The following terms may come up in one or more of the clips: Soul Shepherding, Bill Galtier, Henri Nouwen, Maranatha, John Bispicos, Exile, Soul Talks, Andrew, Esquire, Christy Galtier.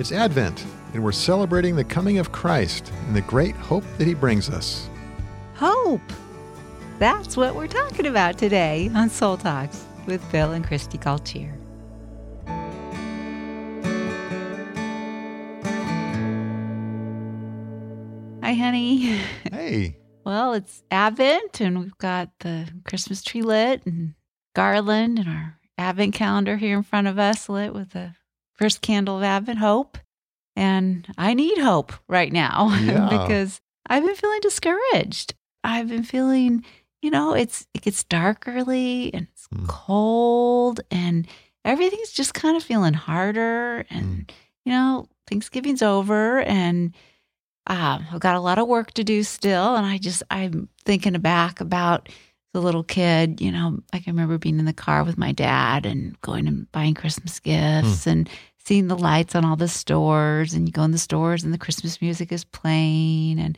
It's Advent, and we're celebrating the coming of Christ and the great hope that he brings us. Hope! That's what we're talking about today on Soul Talks with Bill and Christy Galtier. Hi, honey. Hey. Well, it's Advent, and we've got the Christmas tree lit and garland and our Advent calendar here in front of us lit with the first candle of Advent, hope. And I need hope right now because I've been feeling discouraged. I've been feeling, it gets dark early and it's cold and everything's just kind of feeling harder. And, Thanksgiving's over and I've got a lot of work to do still. And I'm thinking back about the little kid, I can remember being in the car with my dad and going and buying Christmas gifts and seeing the lights on all the stores, and you go in the stores and the Christmas music is playing. And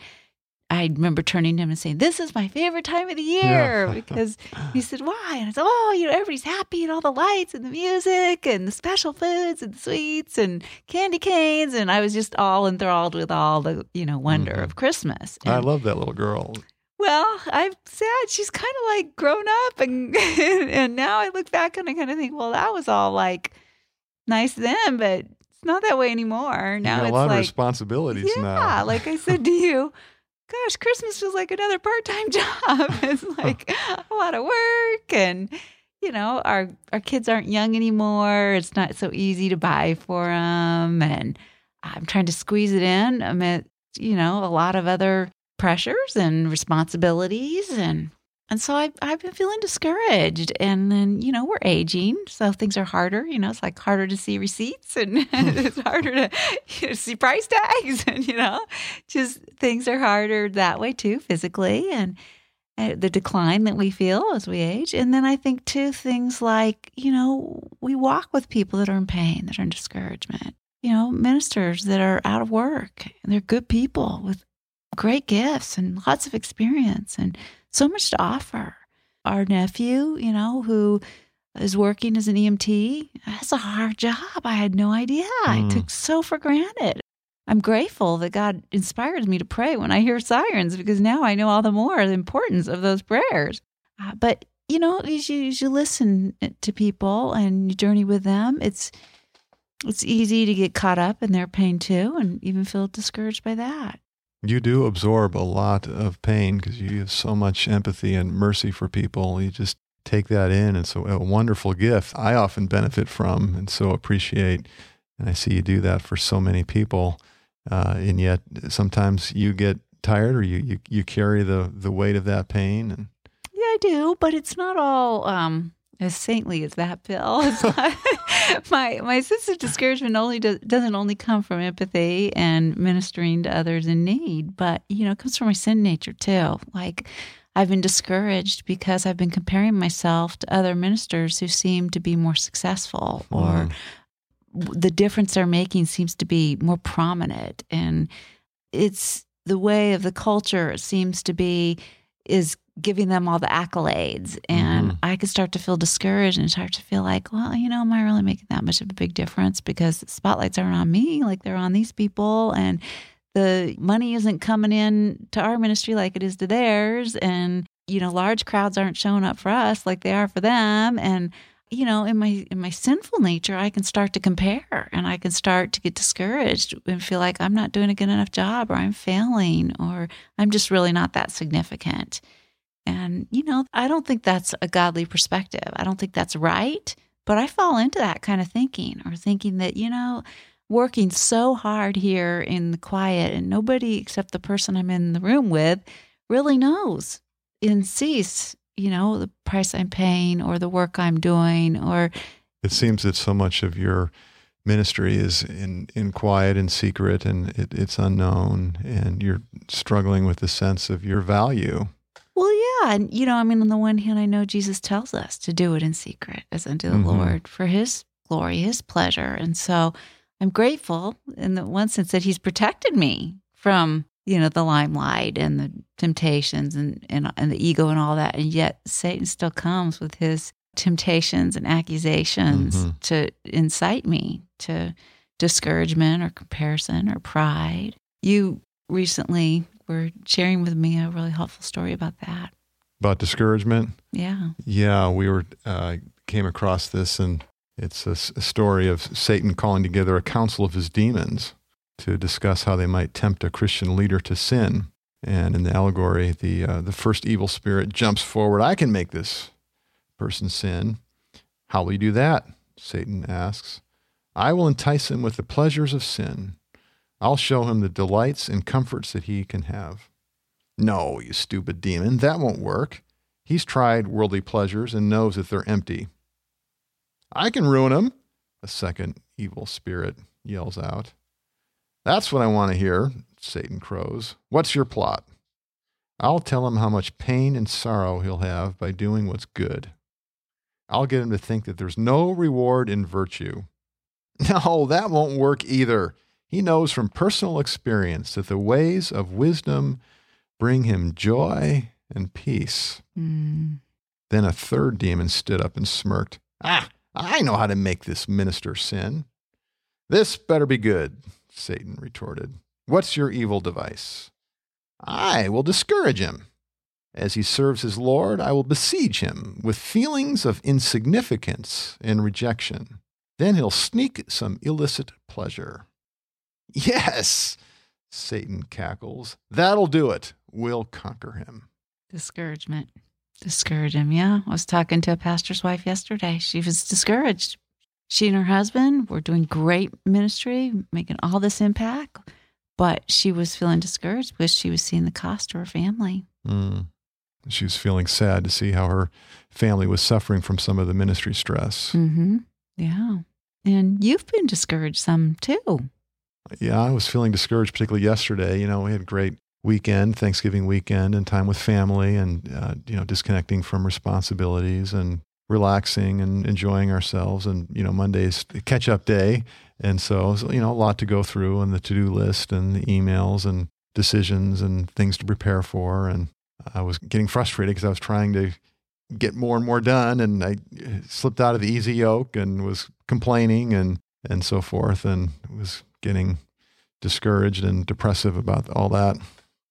I remember turning to him and saying, "This is my favorite time of the year," because he said, "Why?" And I said, "Oh, everybody's happy and all the lights and the music and the special foods and the sweets and candy canes." And I was just all enthralled with all the, wonder of Christmas. And I love that little girl. Well, I'm sad. She's kind of like grown up, and now I look back and I kind of think, well, that was all like nice then, but it's not that way anymore. Now it's a lot of responsibilities now. Yeah, like I said to you, gosh, Christmas feels like another part-time job. It's like a lot of work, and our kids aren't young anymore. It's not so easy to buy for them, and I'm trying to squeeze it in amid a lot of other pressures and responsibilities. And so I've been feeling discouraged. And then, we're aging, so things are harder. It's like harder to see receipts, and it's harder to see price tags. And, just things are harder that way too, physically, and the decline that we feel as we age. And then I think too, things like, we walk with people that are in pain, that are in discouragement, ministers that are out of work, and they're good people with great gifts and lots of experience and so much to offer. Our nephew, who is working as an EMT, that's a hard job. I had no idea. I took so for granted. I'm grateful that God inspires me to pray when I hear sirens, because now I know all the more the importance of those prayers. But, as you listen to people and you journey with them, it's easy to get caught up in their pain too, and even feel discouraged by that. You do absorb a lot of pain because you have so much empathy and mercy for people. You just take that in. And so a wonderful gift I often benefit from and so appreciate. And I see you do that for so many people. And yet sometimes you get tired, or you carry the weight of that pain. And yeah, I do. But it's not all as saintly as that, Bill. It's not, my sense of discouragement doesn't only come from empathy and ministering to others in need, but it comes from my sin nature too. Like, I've been discouraged because I've been comparing myself to other ministers who seem to be more successful, or the difference they're making seems to be more prominent, and it's the way of the culture. It seems to be is giving them all the accolades, and I could start to feel discouraged and start to feel like, well, am I really making that much of a big difference? Because the spotlights aren't on me, like they're on these people, and the money isn't coming in to our ministry like it is to theirs. And, large crowds aren't showing up for us like they are for them. And, in my sinful nature, I can start to compare, and I can start to get discouraged and feel like I'm not doing a good enough job, or I'm failing, or I'm just really not that significant. And, I don't think that's a godly perspective. I don't think that's right, but I fall into that kind of thinking, or thinking that, working so hard here in the quiet, and nobody except the person I'm in the room with really knows and sees, the price I'm paying or the work I'm doing. Or it seems that so much of your ministry is in quiet and secret, and it's unknown, and you're struggling with the sense of your value. Well, yeah. And, on the one hand, I know Jesus tells us to do it in secret as unto the Lord for his glory, his pleasure. And so I'm grateful in the one sense that he's protected me from, the limelight and the temptations and the ego and all that. And yet Satan still comes with his temptations and accusations to incite me to discouragement or comparison or pride. You recently were sharing with me a really helpful story about that. About discouragement? Yeah. Yeah, we were came across this, and it's a story of Satan calling together a council of his demons to discuss how they might tempt a Christian leader to sin. And in the allegory, the first evil spirit jumps forward. I can make this person sin. How will you do that? Satan asks. I will entice him with the pleasures of sin. I'll show him the delights and comforts that he can have. No, you stupid demon, that won't work. He's tried worldly pleasures and knows that they're empty. I can ruin him, a second evil spirit yells out. That's what I want to hear, Satan crows. What's your plot? I'll tell him how much pain and sorrow he'll have by doing what's good. I'll get him to think that there's no reward in virtue. No, that won't work either. He knows from personal experience that the ways of wisdom bring him joy and peace. Mm. Then a third demon stood up and smirked. I know how to make this minister sin. This better be good, Satan retorted. What's your evil device? I will discourage him. As he serves his Lord, I will besiege him with feelings of insignificance and rejection. Then he'll sneak some illicit pleasure. Yes, Satan cackles. That'll do it. We'll conquer him. Discouragement. Discourage him, yeah. I was talking to a pastor's wife yesterday. She was discouraged. She and her husband were doing great ministry, making all this impact, but she was feeling discouraged because she was seeing the cost to her family. Mm. She was feeling sad to see how her family was suffering from some of the ministry stress. Mm-hmm. Yeah. And you've been discouraged some too. Yeah, I was feeling discouraged, particularly yesterday. You know, we had a great weekend, Thanksgiving weekend, and time with family and, disconnecting from responsibilities and relaxing and enjoying ourselves. And, Monday's catch-up day. And so, a lot to go through and the to-do list and the emails and decisions and things to prepare for. And I was getting frustrated because I was trying to get more and more done. And I slipped out of the easy yoke and was complaining and so forth. And it was getting discouraged and depressive about all that.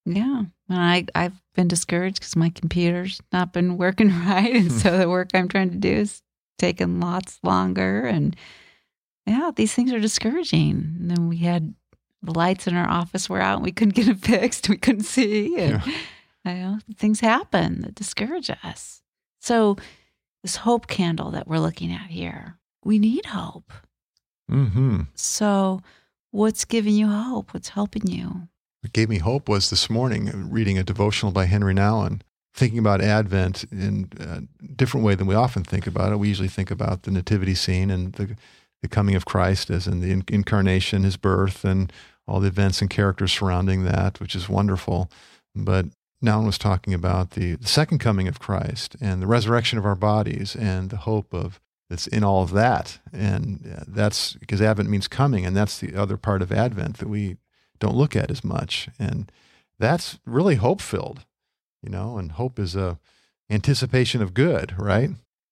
Yeah. And I've been discouraged because my computer's not been working right. And so the work I'm trying to do is taking lots longer. And yeah, these things are discouraging. And then we had the lights in our office were out and we couldn't get it fixed. We couldn't see. And things happen that discourage us. So this hope candle that we're looking at here, we need hope. Mm-hmm. So what's giving you hope? What's helping you? What gave me hope was this morning reading a devotional by Henri Nouwen, thinking about Advent in a different way than we often think about it. We usually think about the nativity scene and the coming of Christ as in the incarnation, his birth, and all the events and characters surrounding that, which is wonderful. But Nouwen was talking about the second coming of Christ and the resurrection of our bodies and the hope of that's in all of that. And that's because Advent means coming, and that's the other part of Advent that we don't look at as much. And that's really hope-filled, and hope is a anticipation of good, right?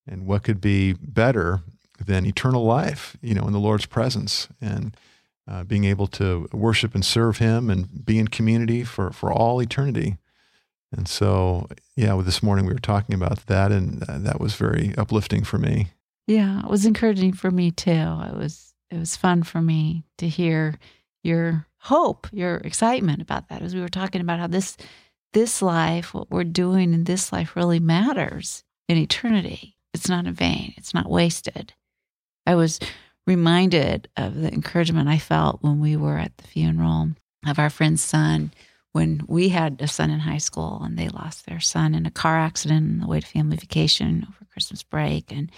And what could be better than eternal life, in the Lord's presence and being able to worship and serve him and be in community for all eternity. And so, this morning we were talking about that, and that was very uplifting for me. Yeah, it was encouraging for me too. It was fun for me to hear your hope, your excitement about that. As we were talking about how this life, what we're doing in this life really matters in eternity. It's not in vain. It's not wasted. I was reminded of the encouragement I felt when we were at the funeral of our friend's son, when we had a son in high school and they lost their son in a car accident on the way to family vacation over Christmas break. And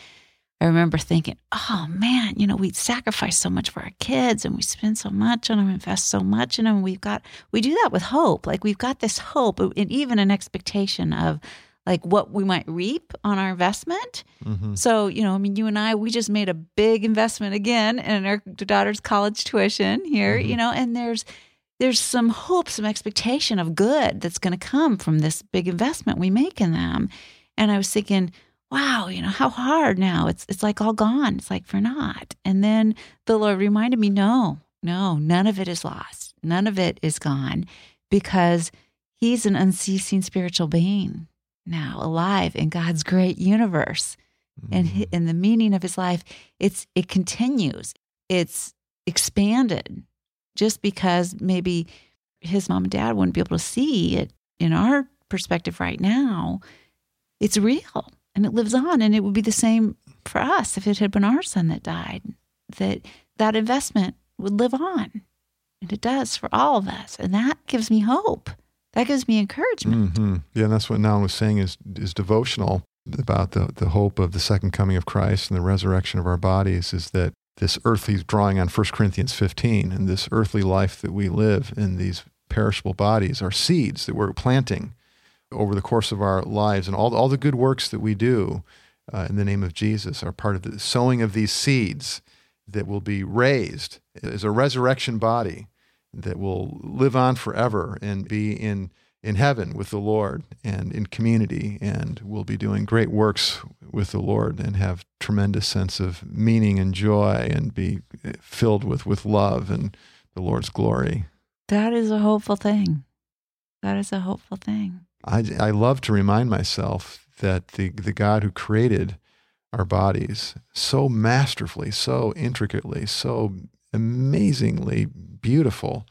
I remember thinking, oh man, we sacrifice so much for our kids and we spend so much on them, invest so much in them. We do that with hope. Like we've got this hope and even an expectation of like what we might reap on our investment. Mm-hmm. So, you and I, we just made a big investment again in our daughter's college tuition here, mm-hmm. And there's some hope, some expectation of good that's going to come from this big investment we make in them. And I was thinking, wow, you know, how hard now. It's like all gone. It's like for naught. And then the Lord reminded me, no, none of it is lost. None of it is gone, because He's an unceasing spiritual being now, alive in God's great universe. Mm-hmm. And in the meaning of His life, it continues. It's expanded. Just because maybe His mom and dad wouldn't be able to see it in our perspective right now, it's real and it lives on. And it would be the same for us if it had been our son that died, that investment would live on. And it does for all of us. And that gives me hope. That gives me encouragement. Mm-hmm. Yeah, and that's what Nouwen was saying is devotional about the hope of the second coming of Christ and the resurrection of our bodies, is that this earthly, drawing on 1 Corinthians 15, and this earthly life that we live in these perishable bodies are seeds that we're planting over the course of our lives. And all the good works that we do in the name of Jesus are part of the sowing of these seeds that will be raised as a resurrection body that will live on forever and be in heaven with the Lord and in community, and will be doing great works with the Lord and have tremendous sense of meaning and joy and be filled with love and the Lord's glory. That is a hopeful thing. That is a hopeful thing. I love to remind myself that the God who created our bodies so masterfully, so intricately, so amazingly beautiful,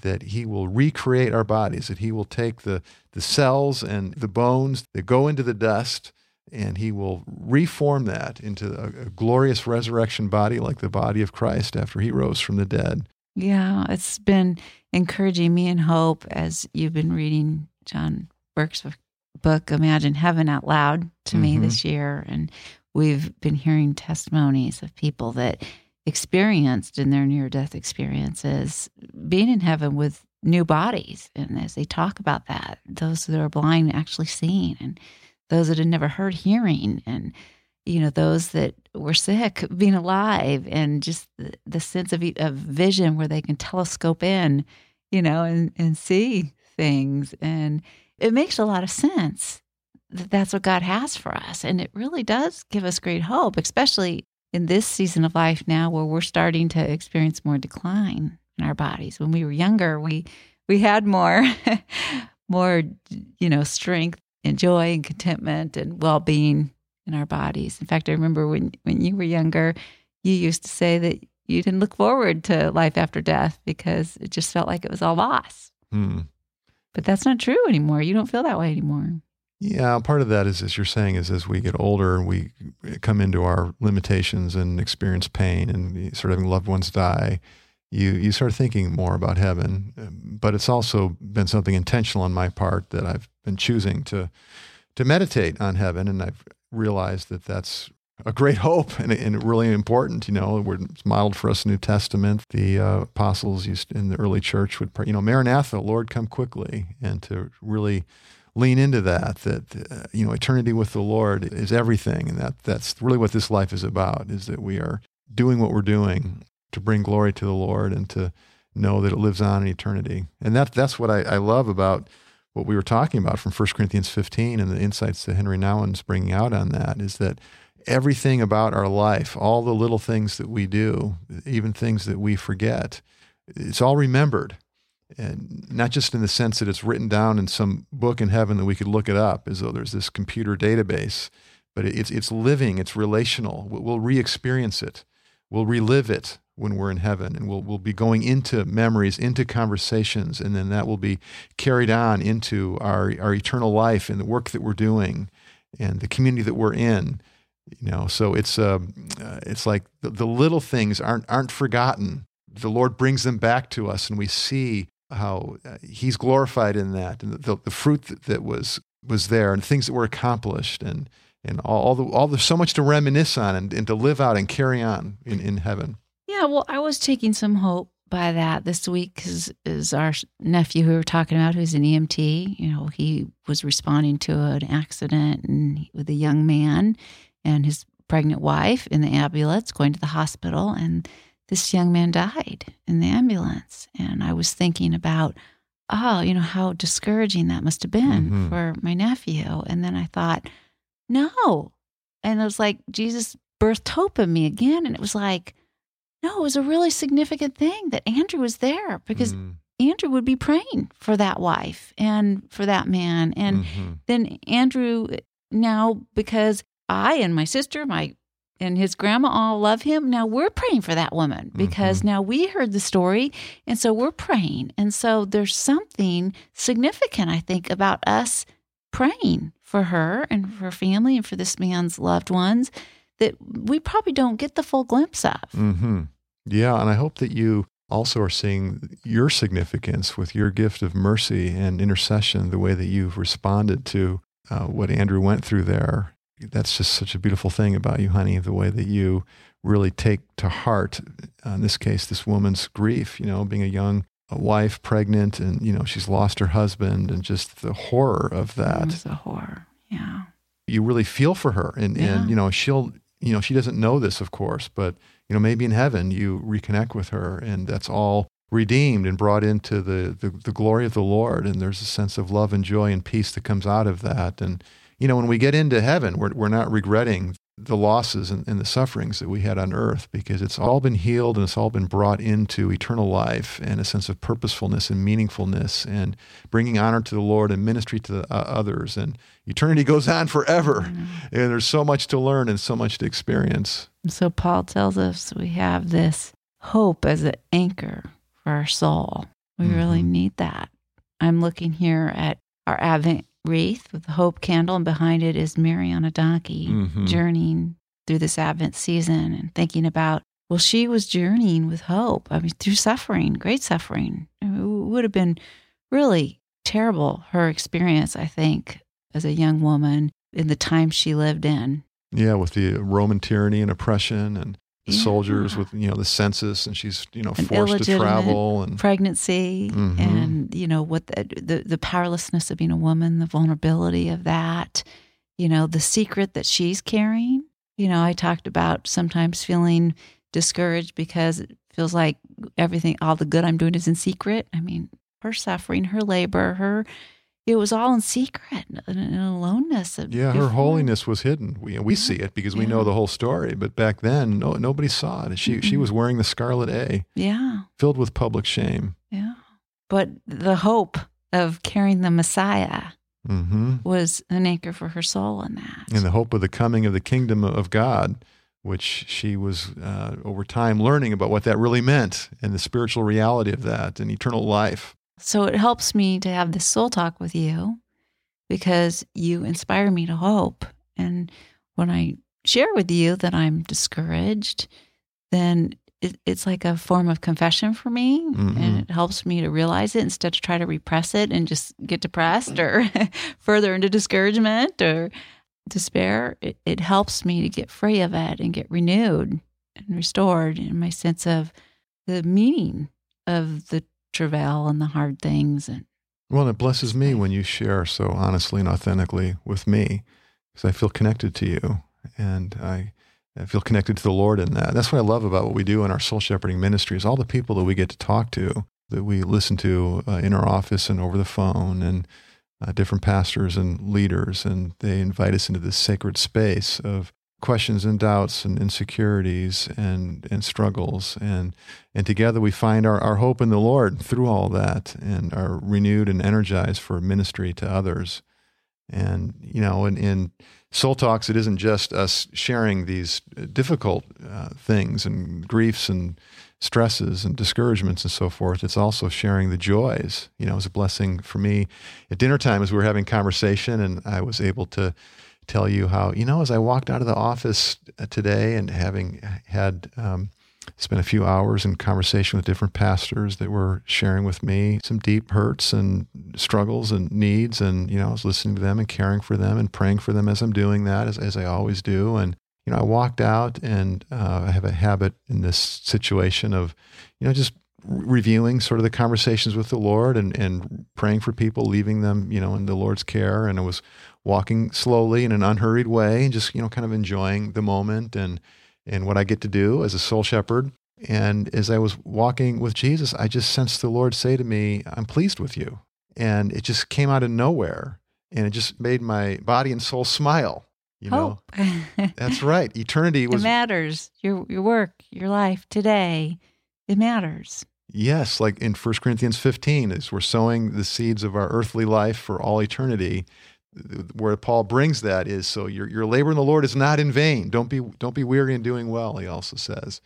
that He will recreate our bodies, that He will take the cells and the bones that go into the dust, and He will reform that into a glorious resurrection body like the body of Christ after He rose from the dead. Yeah, it's been encouraging me in hope as you've been reading John Burke's book, Imagine Heaven, out loud to me this year. And we've been hearing testimonies of people that experienced in their near-death experiences being in heaven with new bodies. And as they talk about that, those that are blind actually seeing, and those that had never heard hearing, and you know, those that were sick being alive, and just the sense of vision where they can telescope in, you know, and see things. And it makes a lot of sense that that's what God has for us. And it really does give us great hope, especially in this season of life now where we're starting to experience more decline in our bodies. When we were younger, we had more, you know, strength and joy and contentment and well-being in our bodies. In fact, I remember when you were younger, you used to say that you didn't look forward to life after death because it just felt like it was all lost. Mm. But that's not true anymore. You don't feel that way anymore. Yeah, part of that is, as you're saying, is as we get older, we come into our limitations and experience pain, and sort of having loved ones die, you start thinking more about heaven. But it's also been something intentional on my part that I've been choosing to meditate on heaven, and I've realized that that's a great hope and really important. You know, it's modeled for us in the New Testament. The apostles used in the early church would pray, you know, Maranatha, Lord, come quickly, and to really lean into that you know, eternity with the Lord is everything. And that's really what this life is about, is that we are doing what we're doing to bring glory to the Lord and to know that it lives on in eternity. And that's what I love about what we were talking about from 1 Corinthians 15 and the insights that Henri Nouwen's bringing out on that, is that everything about our life, all the little things that we do, even things that we forget, it's all remembered. And not just in the sense that it's written down in some book in heaven that we could look it up as though there's this computer database, but it's living, it's relational. We'll re-experience it. We'll relive it when we're in heaven, and we'll be going into memories, into conversations, and then that will be carried on into our eternal life and the work that we're doing and the community that we're in. You know, so it's like the little things aren't forgotten. The Lord brings them back to us, and we see how He's glorified in that, and the fruit that was there, and things that were accomplished, and all the so much to reminisce on and to live out and carry on in heaven. Yeah, well, I was taking some hope by that this week, because is our nephew who we were talking about, who's an EMT. You know, he was responding to an accident with a young man and his pregnant wife in the ambulance going to the hospital, and this young man died in the ambulance. And I was thinking about, you know, how discouraging that must have been for my nephew. And then I thought, no, And it was like Jesus birthed hope in me again. And it was like, no, it was a really significant thing that Andrew was there, because Andrew would be praying for that wife and for that man. And then Andrew now, because I and my sister, and his grandma all love him, now we're praying for that woman, because now we heard the story, and so we're praying. And so there's something significant, I think, about us praying for her and for her family and for this man's loved ones that we probably don't get the full glimpse of. Yeah, and I hope that you also are seeing your significance with your gift of mercy and intercession, the way that you've responded to what Andrew went through there. That's just such a beautiful thing about you, honey, the way that you really take to heart, in this case, this woman's grief, you know, being a young wife, pregnant, and, you know, she's lost her husband, and just the horror of that. It was a horror, yeah. You really feel for her, and you know, she doesn't know this, of course, but, you know, maybe in heaven you reconnect with her, and that's all redeemed and brought into the glory of the Lord, and there's a sense of love and joy and peace that comes out of that, and you know, when we get into heaven, we're not regretting the losses and the sufferings that we had on earth, because it's all been healed and it's all been brought into eternal life and a sense of purposefulness and meaningfulness and bringing honor to the Lord and ministry to the, others. And eternity goes on forever. And there's so much to learn and so much to experience. So Paul tells us we have this hope as an anchor for our soul. We really need that. I'm looking here at our Advent wreath with the hope candle, and behind it is Mary on a donkey journeying through this Advent season, and thinking about, well, she was journeying with hope. I mean, through suffering, great suffering. I mean, it would have been really terrible, her experience, I think, as a young woman in the time she lived in. Yeah, with the Roman tyranny and oppression, and the soldiers with, you know, the census, and she's, you know, forced to travel, and pregnancy and, you know, what the powerlessness of being a woman, the vulnerability of that, you know, the secret that she's carrying. You know, I talked about sometimes feeling discouraged because it feels like everything, all the good I'm doing is in secret. I mean, her suffering, her labor, it was all in secret and aloneness. Yeah, her holiness was hidden. We see it because we know the whole story. But back then, nobody saw it. She was wearing the scarlet A. Yeah. Filled with public shame. Yeah. But the hope of carrying the Messiah was an anchor for her soul in that. And the hope of the coming of the kingdom of God, which she was over time learning about what that really meant and the spiritual reality of that and eternal life. So it helps me to have this soul talk with you, because you inspire me to hope. And when I share with you that I'm discouraged, then it's like a form of confession for me, and it helps me to realize it instead of try to repress it and just get depressed or further into discouragement or despair. It helps me to get free of it and get renewed and restored in my sense of the meaning of the travail and the hard things. Well, and it blesses me when you share so honestly and authentically with me, because I feel connected to you, and I feel connected to the Lord in that. That's what I love about what we do in our soul shepherding ministry is all the people that we get to talk to, that we listen to in our office and over the phone, and different pastors and leaders, and they invite us into this sacred space of questions and doubts and insecurities and struggles. And together we find our hope in the Lord through all that, and are renewed and energized for ministry to others. And, you know, in Soul Talks, it isn't just us sharing these difficult things and griefs and stresses and discouragements and so forth. It's also sharing the joys. You know, it was a blessing for me at dinner time as we were having conversation, and I was able to tell you how, you know, as I walked out of the office today and having had spent a few hours in conversation with different pastors that were sharing with me some deep hurts and struggles and needs. And, you know, I was listening to them and caring for them and praying for them as I'm doing that, as I always do. And, you know, I walked out, and I have a habit in this situation of, you know, just reviewing sort of the conversations with the Lord and praying for people, leaving them, you know, in the Lord's care. And I was walking slowly in an unhurried way and just, you know, kind of enjoying the moment and what I get to do as a soul shepherd. And as I was walking with Jesus, I just sensed the Lord say to me, "I'm pleased with you." And it just came out of nowhere, and it just made my body and soul smile. You hope. Know, that's right. Eternity was. It matters. Your work, your life today, it matters. Yes, like in 1 Corinthians 15, as we're sowing the seeds of our earthly life for all eternity, where Paul brings that is, so your labor in the Lord is not in vain. Don't be weary in doing well, he also says.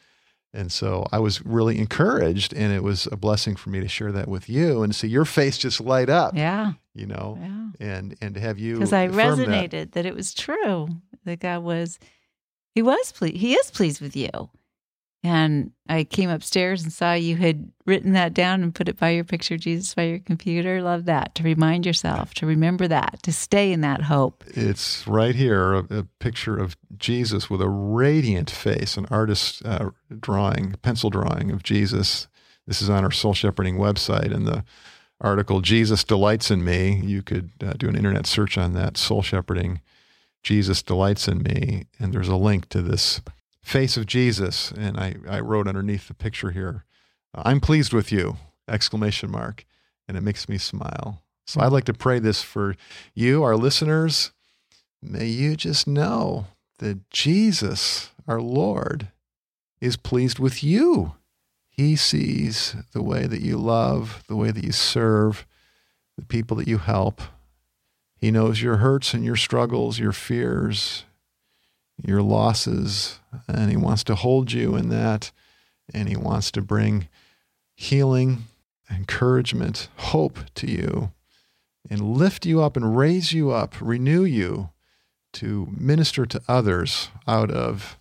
And so I was really encouraged, and it was a blessing for me to share that with you and see your face just light up. Yeah. You know, yeah. And to have you because I resonated that it was true, that God was, he is pleased with you. And I came upstairs and saw you had written that down and put it by your picture of Jesus by your computer. Love that, to remind yourself, to remember that, to stay in that hope. It's right here, a picture of Jesus with a radiant face, an artist's pencil drawing of Jesus. This is on our Soul Shepherding website. And the article, Jesus Delights in Me, you could do an internet search on that, Soul Shepherding, Jesus Delights in Me. And there's a link to this face of Jesus, and I wrote underneath the picture here, I'm pleased with you, !! And it makes me smile. So I'd like to pray this for you, our listeners. May you just know that Jesus, our Lord, is pleased with you. He sees the way that you love, the way that you serve, the people that you help. He knows your hurts and your struggles, your fears, your losses, and he wants to hold you in that, and he wants to bring healing, encouragement, hope to you, and lift you up and raise you up, renew you to minister to others out of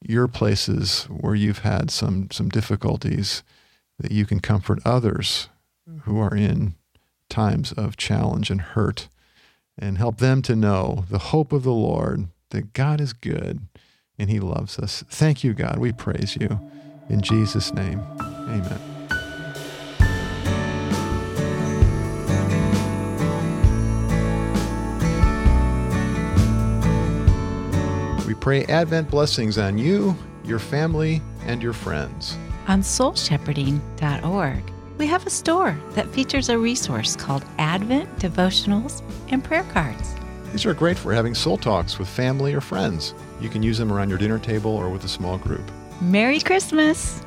your places where you've had some difficulties, that you can comfort others who are in times of challenge and hurt, and help them to know the hope of the Lord, that God is good and he loves us. Thank you, God. We praise you. In Jesus' name, amen. We pray Advent blessings on you, your family, and your friends. On soulshepherding.org, we have a store that features a resource called Advent Devotionals and Prayer Cards. These are great for having soul talks with family or friends. You can use them around your dinner table or with a small group. Merry Christmas!